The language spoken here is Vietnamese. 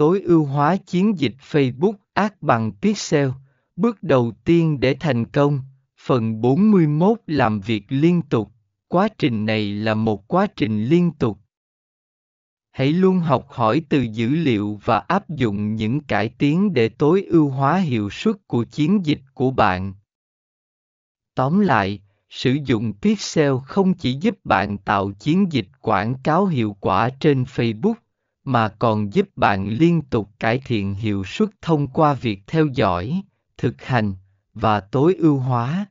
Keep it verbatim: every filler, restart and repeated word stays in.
tối ưu hóa chiến dịch Facebook Ads bằng Pixel, bước đầu tiên để thành công. Phần bốn mươi mốt: Làm việc liên tục. Quá trình này là một quá trình liên tục. Hãy luôn học hỏi từ dữ liệu và áp dụng những cải tiến để tối ưu hóa hiệu suất của chiến dịch của bạn. Tóm lại, sử dụng Pixel không chỉ giúp bạn tạo chiến dịch quảng cáo hiệu quả trên Facebook, mà còn giúp bạn liên tục cải thiện hiệu suất thông qua việc theo dõi, thực hành và tối ưu hóa.